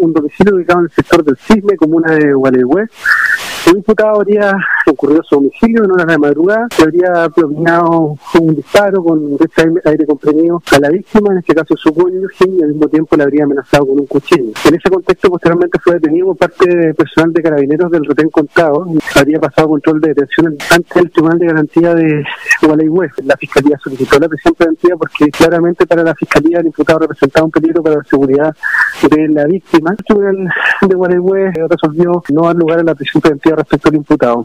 un domicilio ubicado en el sector del Cisne, comuna de Gualegüez. El imputado habría ocurrido su homicidio en horas de madrugada, que habría propinado un disparo con aire comprimido a la víctima, en este caso su cónyuge, y al mismo tiempo la habría amenazado con un cuchillo. En ese contexto, posteriormente fue detenido por parte de personal de carabineros del Retén Contado, y habría pasado control de detención ante el Tribunal de Garantía de Hualaihué. La Fiscalía solicitó la prisión preventiva porque claramente para la Fiscalía el imputado representaba un peligro para la seguridad de la víctima. El Tribunal de Gualegüez resolvió no dar lugar a la prisión preventiva respecto al imputado.